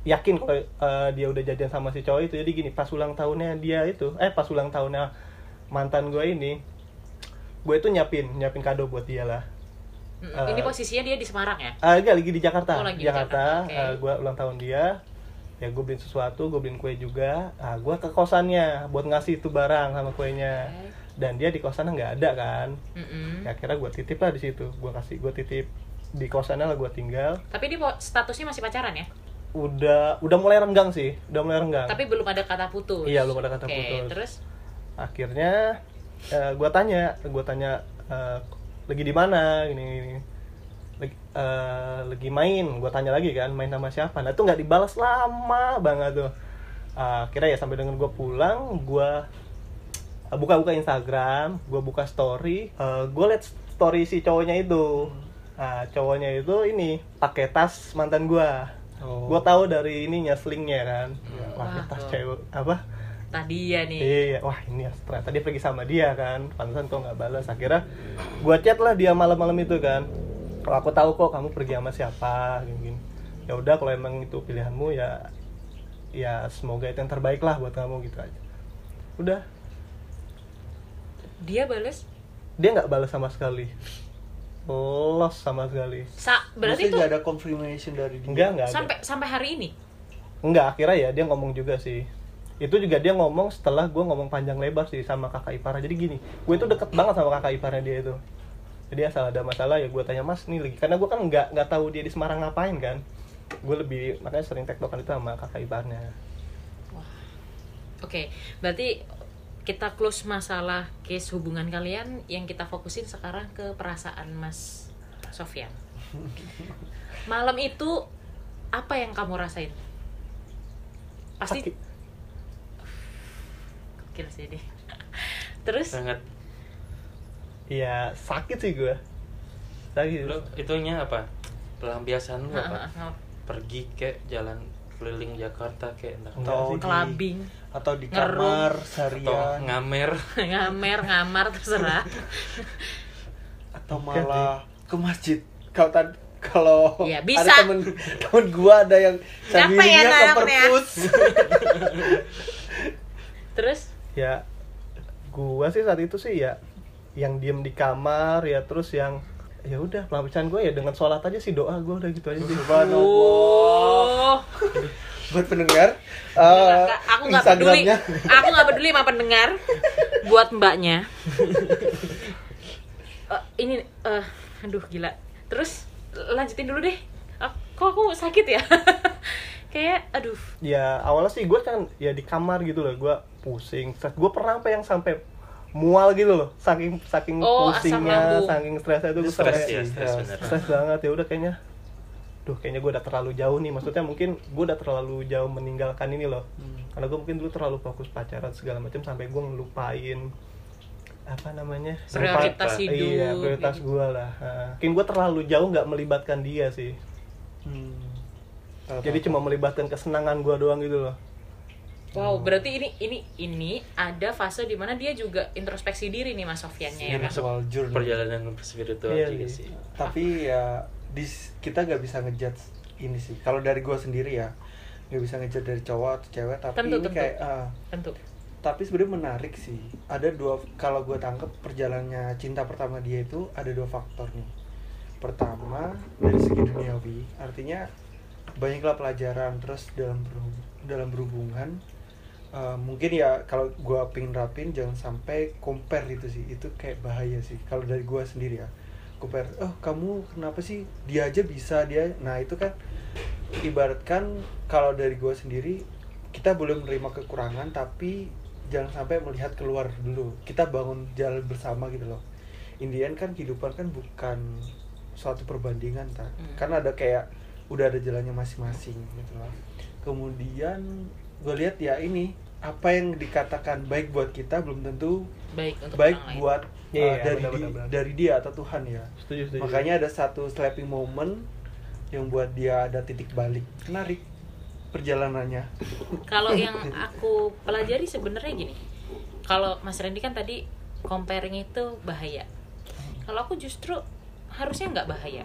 yakin kalau dia udah jadian sama si cowok itu. Jadi gini, pas ulang tahunnya dia itu, pas ulang tahunnya mantan gue ini, gue itu nyiapin kado buat dia lah. Ini posisinya dia di Semarang ya? Enggak, lagi di Jakarta. Oh, lagi Jakarta. Okay. Gue ulang tahun dia, ya gue beliin sesuatu, gue beliin kue juga. Gue ke kosannya buat ngasih itu barang sama kuenya. Okay. Dan dia di kosannya nggak ada kan, ya akhirnya gue titip lah di situ, gue titip di kosannya lah, gue tinggal. Tapi dia statusnya masih pacaran ya? Udah mulai renggang sih, Tapi belum ada kata putus. Iya, belum ada kata putus. Terus? Akhirnya gue tanya lagi di mana, gini. Lagi main, gue tanya lagi kan, main sama siapa? Nah itu nggak dibalas lama banget tuh. Akhirnya ya sampai dengan gue pulang, gue buka-buka Instagram, gue buka story, gue liat story si cowoknya itu. Nah, cowoknya itu ini pakai tas mantan gue. Gue tahu dari ininya, slingnya kan. Wah, tas cewek tadi ya nih. Iya, wah ini astra. Tadi pergi sama dia kan, pantesan kok nggak balas. Akhirnya gue chat lah dia malam-malam itu kan. Kalau aku tahu kok kamu pergi sama siapa, gini. Ya udah kalau emang itu pilihanmu ya semoga itu yang terbaik lah buat kamu gitu aja. Udah. Dia bales dia nggak balas sama sekali, lost sama sekali. Berarti itu nggak ada confirmation dari dia. Enggak sampai hari ini. Enggak, akhirnya ya dia ngomong juga sih. Itu juga dia ngomong setelah gue ngomong panjang lebar sih sama kakak iparnya. Jadi gini, gue itu deket banget sama kakak iparnya dia itu. Jadi asal ada masalah ya gue tanya, mas nih lagi, karena gue kan nggak tahu dia di Semarang ngapain kan. Gue lebih makanya sering tektokan itu sama kakak iparnya. Wah. Oke, berarti kita close masalah case hubungan kalian, yang kita fokusin sekarang ke perasaan Mas Sofyan. Malam itu apa yang kamu rasain? Pasti gokil sih deh. Terus? Sangat. Iya, sakit sih gue. Sakit. Lo itunya apa? Pelampiasan lo apa? Pergi ke jalan keliling Jakarta kayak atau clubbing atau di kamar seharian, ngamer terserah, atau malah ke masjid. Kalau ya, ada temen gua ada yang sendirinya ke perpus. Terus ya gua sih saat itu sih ya yang diem di kamar ya, terus yang ya udah pelampiasan gue ya dengan sholat aja sih, doa gue udah gitu aja sih. Subhanallah. Buat pendengar, aku nggak peduli, sama pendengar. Buat mbaknya, ini, aduh gila. Terus lanjutin dulu deh. Kok aku sakit ya? Kayak aduh. Ya awalnya sih gue kan ya di kamar gitu loh, gue pusing. Gue pernah apa yang sampai mual gitu loh, saking pusingnya, saking stresnya itu gue stres banget. Ya udah kayaknya, duh kayaknya gue udah terlalu jauh nih, maksudnya mungkin gue udah terlalu jauh meninggalkan ini loh, karena gue mungkin dulu terlalu fokus pacaran segala macam sampai gue ngelupain apa namanya prioritas hidup, iya prioritas gitu. Gue lah, mungkin gue terlalu jauh nggak melibatkan dia sih, jadi cuma melibatkan kesenangan gue doang gitu loh. Wow, berarti ini ada fase di mana dia juga introspeksi diri nih Mas Sofyannya ya. Soal journey, perjalanan spiritual juga sih. Tapi ya kita enggak bisa ngejudge ini sih. Kalau dari gua sendiri ya, enggak bisa ngejudge dari cowok atau cewek, tapi tentu. Kayak tentu. Tapi sebenarnya menarik sih. Ada dua, kalau gua tangkap perjalanannya cinta pertama dia itu ada dua faktor nih. Pertama, dari segi duniawi, artinya banyaklah pelajaran terus dalam berhubungan. Mungkin ya kalau gue pengen rapin jangan sampai compare itu sih, itu kayak bahaya sih kalau dari gue sendiri ya. Compare, oh kamu kenapa sih dia aja bisa dia, nah itu kan ibaratkan kalau dari gue sendiri kita boleh menerima kekurangan tapi jangan sampai melihat keluar dulu, kita bangun jalan bersama gitu loh. In the end kan kehidupan kan bukan suatu perbandingan kan, karena ada kayak udah ada jalannya masing-masing gitu loh. Kemudian gue lihat ya ini apa yang dikatakan baik buat kita belum tentu baik buat dari dia atau Tuhan ya. Setuju. Makanya ada satu slapping moment yang buat dia ada titik balik. Menarik perjalanannya. Kalau yang aku pelajari sebenarnya gini. Kalau Mas Randy kan tadi comparing itu bahaya. Kalau aku justru harusnya nggak bahaya.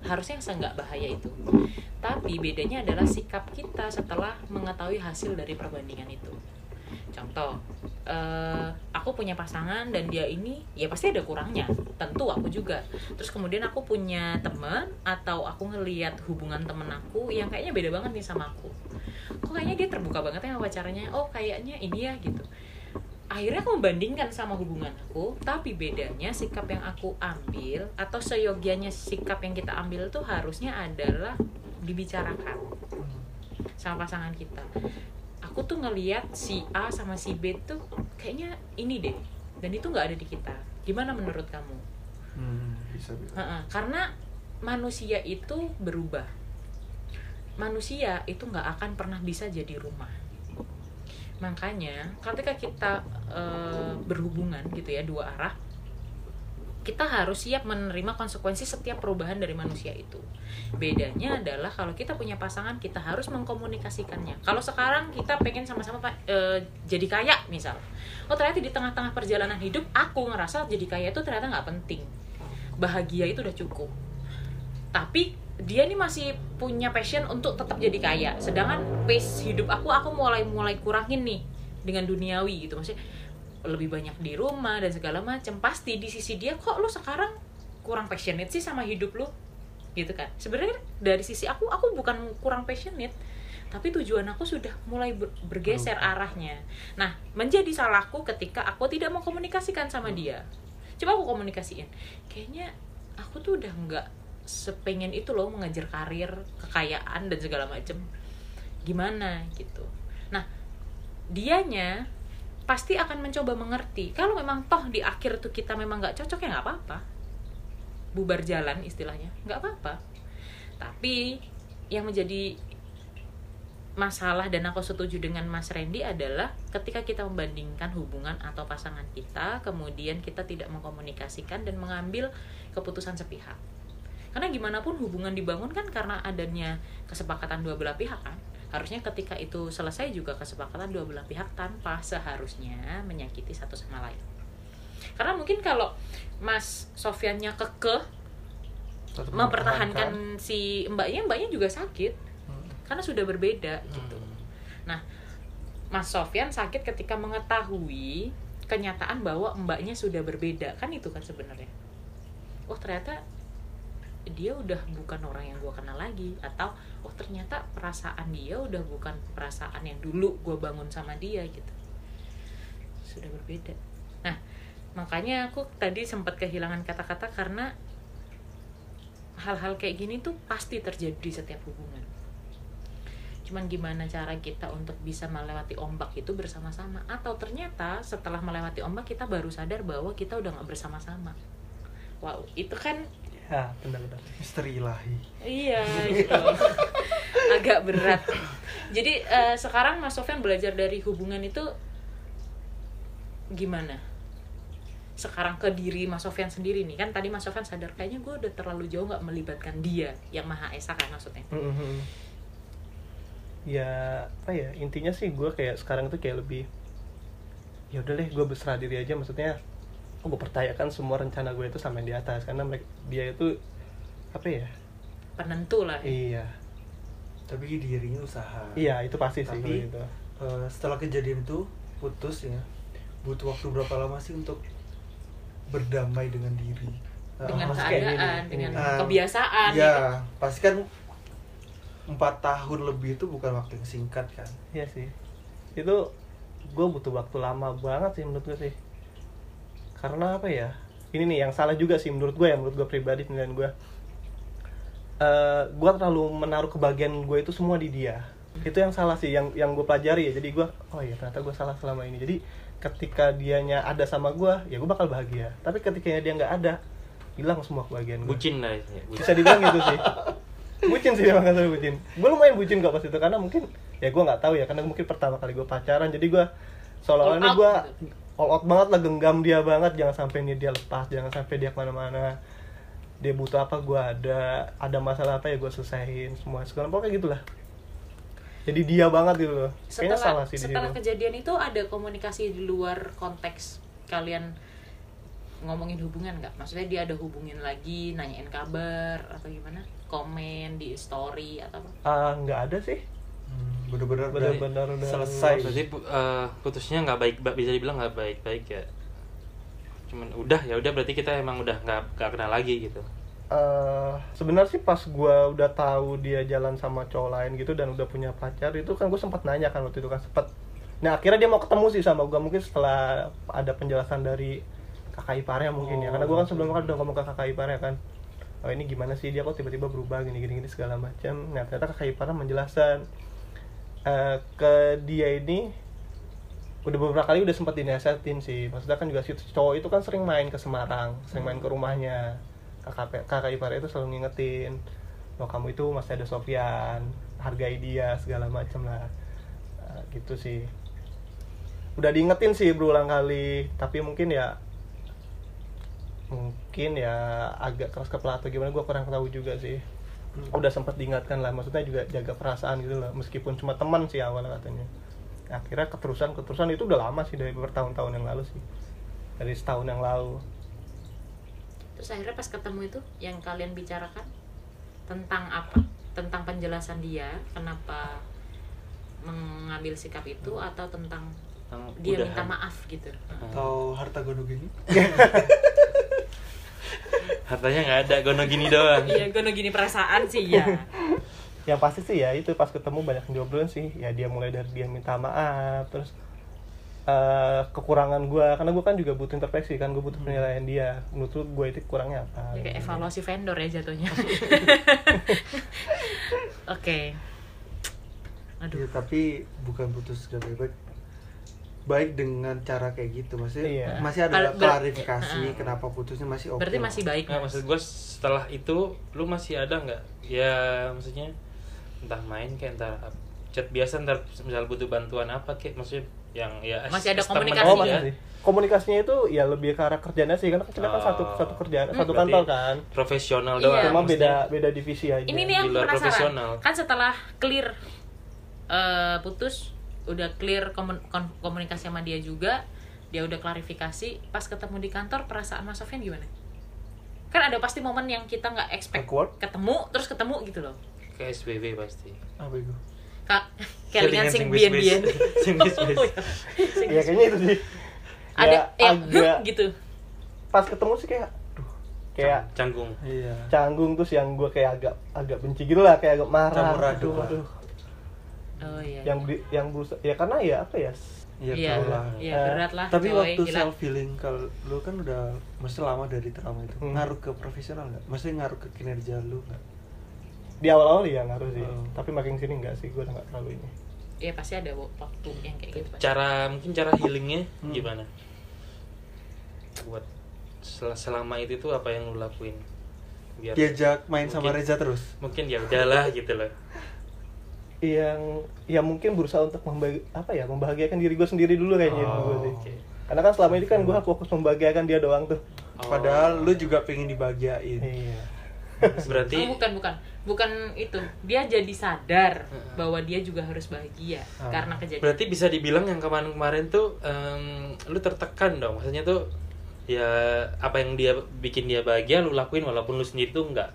Harusnya nggak bahaya itu, tapi bedanya adalah sikap kita setelah mengetahui hasil dari perbandingan itu. Contoh, aku punya pasangan dan dia ini ya pasti ada kurangnya, tentu aku juga. Terus kemudian aku punya teman atau aku ngelihat hubungan temen aku yang kayaknya beda banget nih sama aku. Kok kayaknya dia terbuka banget ya sama pacarnya, oh kayaknya ini ya gitu. Akhirnya aku membandingkan sama hubungan aku, tapi bedanya sikap yang aku ambil atau seyogianya sikap yang kita ambil itu harusnya adalah dibicarakan sama pasangan kita. Aku tuh ngelihat si A sama si B tuh kayaknya ini deh, dan itu nggak ada di kita. Gimana menurut kamu? Bisa. Karena manusia itu berubah. Manusia itu nggak akan pernah bisa jadi rumah. Makanya ketika kita berhubungan gitu ya dua arah, kita harus siap menerima konsekuensi setiap perubahan dari manusia itu. Bedanya adalah kalau kita punya pasangan kita harus mengkomunikasikannya. Kalau sekarang kita pengen sama-sama jadi kaya misal, oh ternyata di tengah-tengah perjalanan hidup aku ngerasa jadi kaya itu ternyata nggak penting, bahagia itu udah cukup. Tapi dia nih masih punya passion untuk tetap jadi kaya, sedangkan pace hidup aku mulai kurangin nih dengan duniawi gitu. Maksudnya lebih banyak di rumah dan segala macam, pasti di sisi dia kok lu sekarang kurang passionate sih sama hidup lu gitu kan. Sebenarnya dari sisi aku bukan kurang passionate, tapi tujuan aku sudah mulai bergeser arahnya. Nah, menjadi salahku ketika aku tidak mau komunikasikan sama dia. Coba aku komunikasiin, kayaknya aku tuh udah nggak sepengen itu loh mengejar karir, kekayaan, dan segala macem. Gimana gitu. Nah, dianya pasti akan mencoba mengerti. Kalau memang toh di akhir tuh kita memang nggak cocok, ya nggak apa-apa. Bubar jalan istilahnya, nggak apa-apa. Tapi yang menjadi masalah, dan aku setuju dengan Mas Randy, adalah ketika kita membandingkan hubungan atau pasangan kita, kemudian kita tidak mengkomunikasikan dan mengambil keputusan sepihak. Karena gimana pun hubungan dibangun kan karena adanya kesepakatan dua belah pihak kan. Harusnya ketika itu selesai juga kesepakatan dua belah pihak tanpa seharusnya menyakiti satu sama lain. Karena mungkin kalau Mas Sofyannya kekeh mempertahankan si mbaknya juga sakit. Karena sudah berbeda gitu. Nah, Mas Sofyan sakit ketika mengetahui kenyataan bahwa mbaknya sudah berbeda. Kan itu kan sebenarnya. Oh, ternyata dia udah bukan orang yang gue kenal lagi. Atau, oh ternyata perasaan dia udah bukan perasaan yang dulu gue bangun sama dia gitu. Sudah berbeda. Nah, makanya aku tadi sempat kehilangan kata-kata karena hal-hal kayak gini tuh pasti terjadi di setiap hubungan. Cuman gimana cara kita untuk bisa melewati ombak itu bersama-sama, atau ternyata setelah melewati ombak kita baru sadar bahwa kita udah gak bersama-sama. Wow, itu kan ya, benar-benar misteri ilahi. Iya, gitu. Agak berat. Jadi sekarang Mas Sofyan belajar dari hubungan itu gimana? Sekarang ke diri Mas Sofyan sendiri nih, kan tadi Mas Sofyan sadar kayaknya gue udah terlalu jauh gak melibatkan dia yang Maha Esa kan maksudnya. Ya apa ya, intinya sih gue kayak sekarang tuh kayak lebih ya udah deh, gue berserah diri aja. Maksudnya gue percayakan semua rencana gue itu sama yang di atas, karena mereka, dia itu apa ya, penentu lah ya. Iya, tapi dirinya usaha. Iya, itu pasti sih. Tapi gitu. Setelah kejadian itu putus ya, butuh waktu berapa lama sih untuk berdamai dengan diri, dengan keadaan, dengan kebiasaan ya gitu. Pasti kan 4 tahun lebih itu bukan waktu yang singkat kan. Iya sih, itu gue butuh waktu lama banget sih menurut gue sih. Karena apa ya, ini nih yang salah juga sih menurut gue ya, menurut gue pribadi, penilaian gue. Gue terlalu menaruh kebahagiaan gue itu semua di dia. Itu yang salah sih, yang gue pelajari ya. Jadi gue, oh iya ternyata gue salah selama ini. Jadi ketika dianya ada sama gue, ya gue bakal bahagia. Tapi ketika dia gak ada, hilang semua kebahagiaan gue. Bucin lah ya, bucin. Bisa dibilang gitu sih. Bucin sih, memang kasar bucin. Gue lumayan bucin kok pas itu, karena mungkin ya gue nggak tahu ya, karena mungkin pertama kali gue pacaran, jadi gue seolah-olah ini gue all out banget lah, genggam dia banget, jangan sampai ini dia lepas, jangan sampai dia kemana-mana. Dia butuh apa gue ada masalah apa ya gue selesaiin semua, segala pokoknya gitulah. Jadi dia banget gitu loh. Kayaknya salah sih. Setelah kejadian itu ada komunikasi di luar konteks kalian ngomongin hubungan nggak? Maksudnya dia ada hubungin lagi, nanyain kabar atau gimana? Komen di story atau apa? Nggak ada sih. Bener-bener selesai. Berarti putusnya nggak baik, bisa dibilang nggak baik-baik ya. Cuman udah berarti kita emang udah nggak kenal lagi gitu. Sebenarnya sih pas gue udah tahu dia jalan sama cowok lain gitu dan udah punya pacar itu kan, gue sempat nanya kan waktu itu kan sempat. Nah akhirnya dia mau ketemu sih sama gue, mungkin setelah ada penjelasan dari kakak iparnya mungkin. Ya karena gue kan sebelumnya kan udah ngomong ke kakak iparnya kan, oh ini gimana sih dia kok tiba-tiba berubah gini-gini segala macam. Nah ternyata kakak iparnya menjelaskan ke dia ini udah beberapa kali udah sempat dinasihatin sih. Maksudnya kan juga si cowok itu kan sering main ke Semarang, sering main ke rumahnya. Kakak iparnya itu selalu ngingetin, loh kamu itu masih ada Sofyan, hargai dia segala macam lah. Gitu sih. Udah diingetin sih berulang kali, tapi mungkin ya agak keras kepala atau gimana, gue kurang tahu juga sih. Udah sempat diingatkan lah, maksudnya juga jaga perasaan gitu lah, meskipun cuma teman sih awalnya katanya. Akhirnya keterusan itu udah lama sih, dari bertahun-tahun yang lalu sih, dari setahun yang lalu. Terus akhirnya pas ketemu itu yang kalian bicarakan tentang apa? Tentang penjelasan dia kenapa mengambil sikap itu, atau tentang dia udahan. Minta maaf gitu atau harta gono gini? Hartanya nggak ada, gono gini doang. Iya, gono gini perasaan sih ya. Yang pasti sih ya itu pas ketemu banyak diobrolin sih ya, dia mulai dari dia minta maaf, terus kekurangan gue, karena gue kan juga butuh introspeksi kan, gue butuh penilaian dia, menurut gue itu kurangnya apa. Jadi kayak gitu. Evaluasi vendor ya jatuhnya. Oke. Aduh. Ya, tapi bukan putus gak baik-baik, baik dengan cara kayak gitu, maksudnya iya. Masih ada klarifikasi kenapa putusnya masih oke. Berarti masih baik. Nah, maksud gue setelah itu lu masih ada nggak? Ya maksudnya entah main kayak entah chat biasa, entar misal butuh bantuan apa kayak, maksudnya yang ya masih ada komunikasi ya. Masih. Komunikasinya itu ya lebih ke arah kerjanya sih, karena kita kan satu kerjaan, satu kantor kan. Profesional doang. Cuma beda divisi aja. Ini nih yang penasaran. Kan setelah clear putus, udah clear komunikasi sama dia juga, dia udah klarifikasi, pas ketemu di kantor perasaan Mas Sofyan gimana? Kan ada pasti momen yang kita nggak expect ketemu gitu loh. Ke SBB pasti. Apa itu? Kelingan sing bien-bien. Ya kayaknya itu sih. Ada agak gitu. Pas ketemu sih kayak kayak canggung. Iya. Canggung, terus yang gue kayak agak benci gitu lah, kayak agak marah. Aduh. Oh, iya, yang berusaha, ya karena ya apa ya? Ya berat lah. Tapi waktu self healing, kalau lu kan udah mesti lama dari trauma itu, ngaruh ke profesional nggak? Maksudnya ngaruh ke kinerja lu nggak? Di awal-awal ya ngaruh sih, tapi makin sini nggak sih, gue udah nggak terlalu ini. Iya pasti ada waktu yang kayak gitu. Cara healingnya gimana? Buat selama itu tuh apa yang lu lakuin? Biar diajak main sama Reza terus? Mungkin ya udahlah gitu loh. Yang ya mungkin berusaha untuk membahagiakan diri gue sendiri dulu kayaknya gue sih. Okay. Karena kan selama ini kan gue fokus membahagiakan dia doang tuh. Oh. Padahal lu juga pengen dibahagiain. Iya. Berarti bukan itu. Dia jadi sadar bahwa dia juga harus bahagia karena kejadian. Berarti bisa dibilang yang kemarin tuh lu tertekan dong. Maksudnya tuh ya apa yang dia bikin dia bahagia lu lakuin walaupun lu sendiri tuh enggak.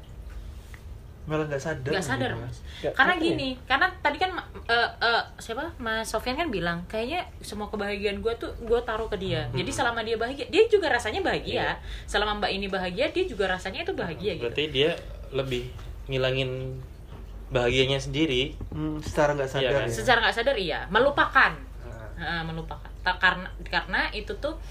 Malah nggak sadar mas, karena gini, karena tadi kan siapa Mas Sofyan kan bilang kayaknya semua kebahagiaan gue tuh gue taruh ke dia, jadi selama dia bahagia dia juga rasanya bahagia, selama mbak ini bahagia dia juga rasanya itu bahagia. Berarti dia lebih ngilangin bahagianya sendiri secara nggak sadar ya, kan? Secara nggak sadar iya, melupakan karena itu tuh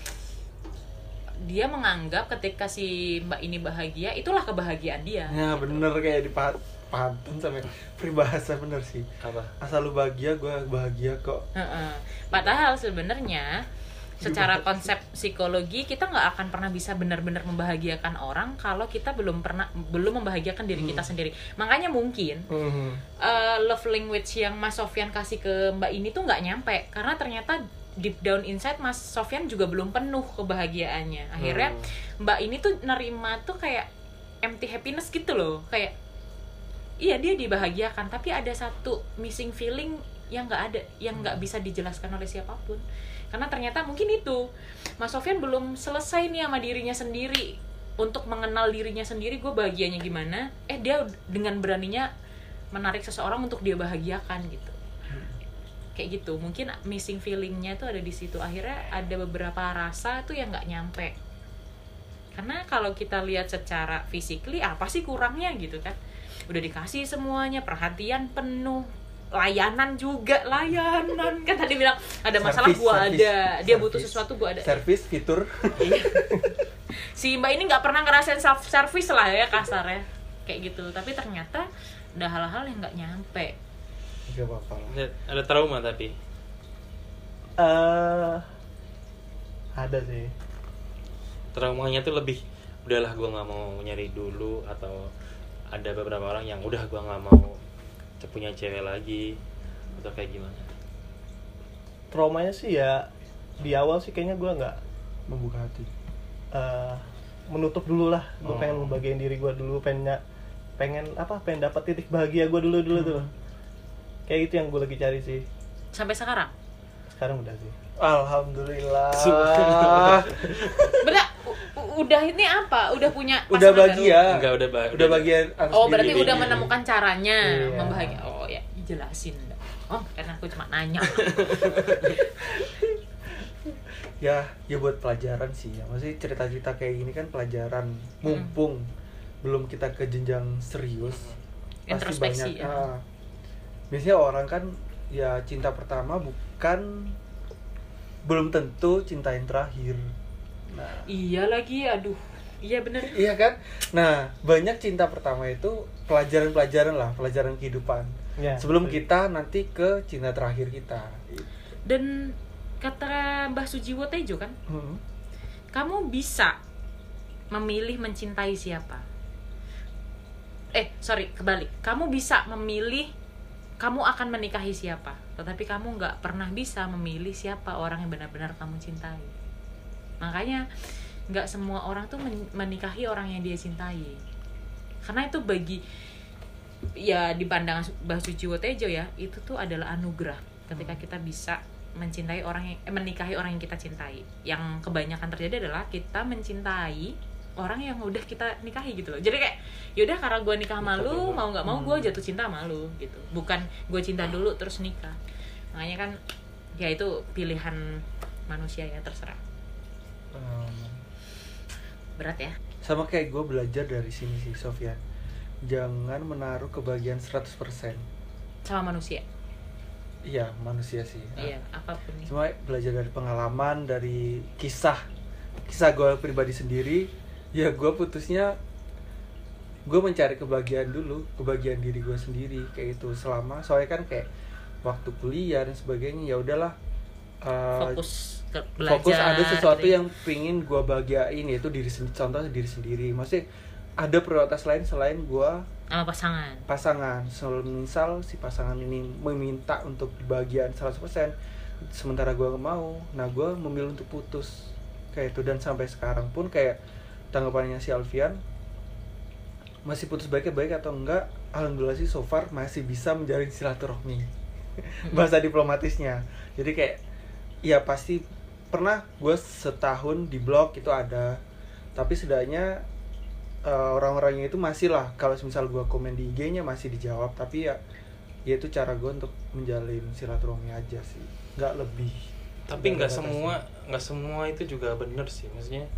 dia menganggap ketika si mbak ini bahagia itulah kebahagiaan dia. Ya gitu. Bener kayak dipantun sama peribahasa bener sih. Apa? Asal lu bahagia, gue bahagia kok. Padahal sebenarnya secara konsep psikologi kita nggak akan pernah bisa benar-benar membahagiakan orang kalau kita belum membahagiakan diri kita sendiri. Makanya mungkin love language yang Mas Sofyan kasih ke mbak ini tuh nggak nyampe, karena ternyata deep down inside Mas Sofyan juga belum penuh kebahagiaannya. Akhirnya mbak ini tuh nerima tuh kayak empty happiness gitu loh. Kayak iya dia dibahagiakan, tapi ada satu missing feeling yang gak ada, yang gak bisa dijelaskan oleh siapapun. Karena ternyata mungkin itu Mas Sofyan belum selesai nih sama dirinya sendiri, untuk mengenal dirinya sendiri, gue bahagianya gimana. Dia dengan beraninya menarik seseorang untuk dia bahagiakan gitu, kayak gitu. Mungkin missing feelingnya tuh ada di situ, akhirnya ada beberapa rasa tuh yang nggak nyampe. Karena kalau kita lihat secara physically apa sih kurangnya gitu kan, udah dikasih semuanya, perhatian penuh, layanan kan tadi bilang ada masalah gua ada, dia butuh sesuatu gua ada, service fitur. Si mbak ini nggak pernah ngerasain self service lah ya kasarnya kayak gitu, tapi ternyata ada hal-hal yang nggak nyampe. Gak apa-apa lah. Ada trauma tapi? Ada sih. Traumanya tuh lebih udahlah gue gak mau nyari dulu, atau ada beberapa orang yang udah gue gak mau punya cewek lagi, atau kayak gimana? Traumanya sih ya di awal sih kayaknya gue gak membuka hati, menutup dulu lah. Gue pengen membagiin diri gue dulu, pengen dapat titik bahagia gue dulu tuh. Kayak itu yang gue lagi cari sih. Sampai sekarang? Sekarang udah sih. Alhamdulillah. Bener, udah ini apa? Udah punya pasangan? Udah bahagia. Enggak, udah bahagia. Oh, berarti udah menemukan caranya membahagiakan. Oh ya, jelasin. Oh, karena aku cuma nanya. ya buat pelajaran sih ya. Maksudnya cerita-cerita kayak gini kan pelajaran, mumpung belum kita ke jenjang serius, pasti banyak. Biasanya orang kan ya cinta pertama bukan, belum tentu cinta yang terakhir. Nah, iya lagi, aduh. Iya benar. Iya kan? Nah, banyak cinta pertama itu pelajaran-pelajaran lah, pelajaran kehidupan. Ya, sebelum betul. Kita nanti ke cinta terakhir kita. Dan kata Mbah Sujiwo Tejo kan, kamu bisa memilih mencintai siapa. Kebalik. Kamu bisa memilih kamu akan menikahi siapa, tetapi kamu nggak pernah bisa memilih siapa orang yang benar-benar kamu cintai. Makanya nggak semua orang tuh menikahi orang yang dia cintai, karena itu bagi ya di pandangan Mbah Sujiwo Tejo ya, itu tuh adalah anugerah ketika kita bisa mencintai orang yang menikahi orang yang kita cintai. Yang kebanyakan terjadi adalah kita mencintai orang yang udah kita nikahi gitu loh. Jadi kayak yaudah karena gue nikah sama lu, mau nggak mau gue jatuh cinta sama lu gitu, bukan gue cinta dulu terus nikah. Makanya kan ya itu pilihan manusia ya, terserah. Berat ya. Sama kayak gue belajar dari sini sih, Sofyan. Jangan menaruh kebahagiaan 100% sama manusia. Iya, manusia sih. Iya, apapun. Cuma belajar dari pengalaman, dari kisah gue pribadi sendiri. Ya gue putusnya, gue mencari kebahagiaan dulu, kebahagiaan diri gue sendiri kayak itu. Selama soalnya kan kayak waktu kuliah dan sebagainya, ya udahlah. Fokus belajar, fokus ada sesuatu yang pingin gue bahagiain, yaitu diri sendiri. Contoh diri sendiri. Maksudnya ada prioritas lain selain gue sama pasangan. Misal si pasangan ini meminta untuk kebahagiaan 100%, sementara gue gak mau. Nah, gue memilih untuk putus kayak itu. Dan sampai sekarang pun kayak tanggapannya si Alfian, masih putus baiknya baik atau enggak, alhamdulillah sih so far masih bisa menjalin silaturahmi. Bahasa diplomatisnya. Jadi kayak ya pasti pernah gue setahun di blog itu ada, tapi setidaknya orang-orangnya itu masih lah. Kalau misal gue komen di IG-nya masih dijawab, tapi ya itu cara gue untuk menjalin silaturahmi aja sih, nggak lebih. Tapi nggak semua itu juga bener sih, maksudnya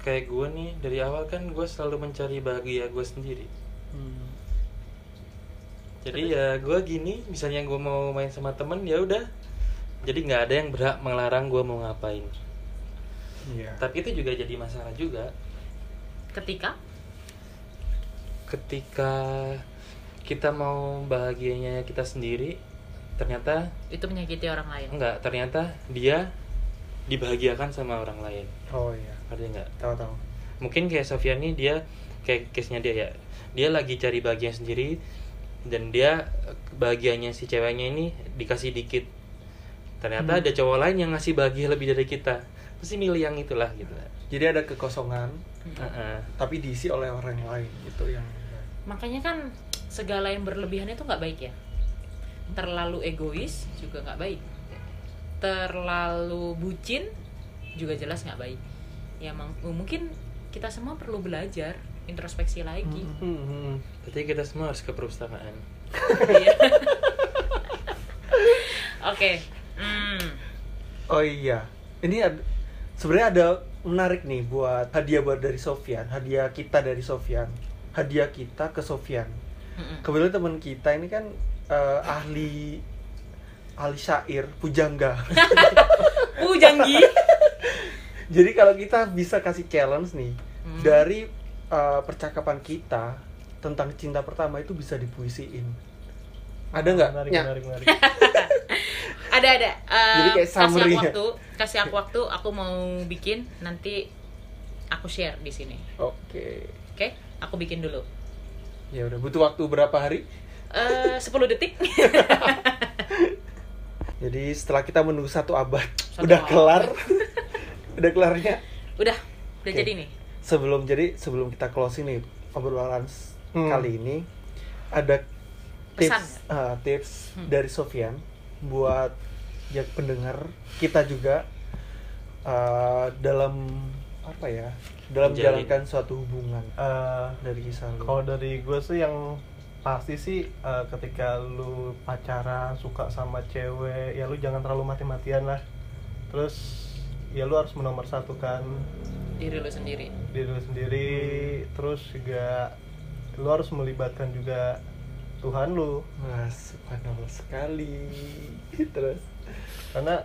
kayak gue nih dari awal kan gue selalu mencari bahagia gue sendiri. Jadi ya gue gini, misalnya gue mau main sama temen ya udah, jadi nggak ada yang berhak melarang gue mau ngapain. Tapi itu juga jadi masalah juga. Ketika kita mau bahagianya kita sendiri, ternyata itu menyakiti orang lain. Enggak, ternyata dia dibahagiakan sama orang lain. Oh iya. Artinya enggak? Tahu-tahu. Mungkin kayak Sofyan nih, dia kayak case-nya dia ya. Dia lagi cari bahagia sendiri, dan dia bahagianya si ceweknya ini dikasih dikit. Ternyata ada cowok lain yang ngasih bahagia lebih dari kita. Pasti milih yang itulah gitu. Jadi ada kekosongan, tapi diisi oleh orang lain gitu yang. Makanya kan segala yang berlebihan itu nggak baik ya. Terlalu egois juga nggak baik. Terlalu bucin juga jelas nggak baik. Ya mungkin kita semua perlu belajar introspeksi lagi. Berarti kita semua harus ke perpustakaan. Oke. Oh iya, ini sebenarnya ada menarik nih buat hadiah buat dari Sofyan, hadiah kita ke Sofyan. Kebetulan teman kita ini kan ahli syair, pujangga. Pujanggi. Jadi kalau kita bisa kasih challenge nih, dari percakapan kita tentang cinta pertama itu bisa dipuisiin. Ada nggak? Menarik. Ada. Jadi kayak summary. Kasih aku waktu, aku mau bikin, nanti aku share di sini. Oke, aku bikin dulu. Ya udah, butuh waktu berapa hari? 10 detik. Jadi setelah kita menunggu 1 abad, kelar. Udah kelarnya. Udah jadi nih. Sebelum kita closing nih obrolan kali ini, ada tips dari Sofyan buat ya pendengar kita juga dalam menjalankan suatu hubungan. Dari kisah lu. Kalau dari gue sih yang pasti sih ketika lu pacaran suka sama cewek, ya lu jangan terlalu mati-matian lah. Terus ya lu harus menomorsatukan diri lu sendiri, terus juga lu harus melibatkan juga Tuhan lu. Mas, subhanallah sekali. Terus karena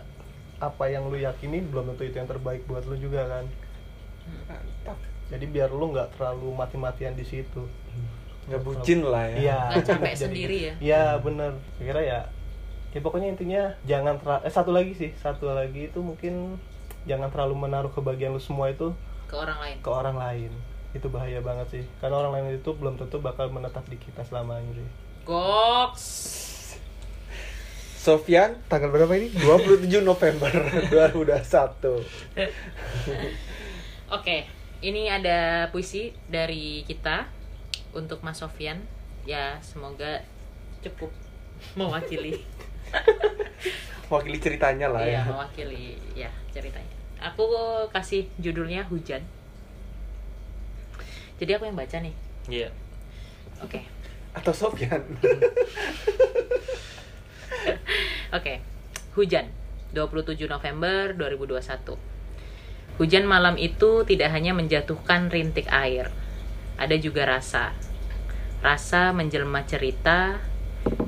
apa yang lu yakini belum tentu itu yang terbaik buat lu juga kan. Mantap. Jadi biar lu nggak terlalu mati-matian di situ, nggak bucin lah ya. Iya. Nggak capek sendiri ya. Iya bener. Saya kira ya, ya pokoknya intinya jangan satu lagi itu mungkin jangan terlalu menaruh kebahagiaan lu semua itu ke orang lain. Ke orang lain itu bahaya banget sih. Karena orang lain itu belum tentu bakal menetap di kita selamanya sih. Goks. Sofyan, tanggal berapa ini? 27 November 2021. Oke, ini ada puisi dari kita untuk Mas Sofyan, ya semoga cukup mewakili mewakili ceritanya lah ya. Iya, mewakili ya ceritanya. Aku kasih judulnya Hujan. Jadi aku yang baca nih. Iya. Yeah. Oke. Okay. Atau Sofyan. Oke. Hujan, 27 November 2021. Hujan malam itu tidak hanya menjatuhkan rintik air. Ada juga rasa. Rasa menjelma cerita,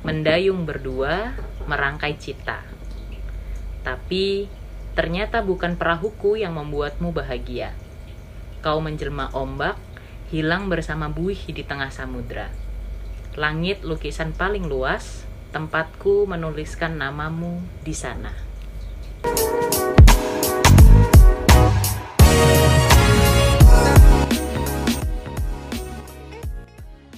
mendayung berdua, merangkai cita. Tapi ternyata bukan perahuku yang membuatmu bahagia. Kau menjelma ombak, hilang bersama buih di tengah samudra. Langit lukisan paling luas, tempatku menuliskan namamu di sana.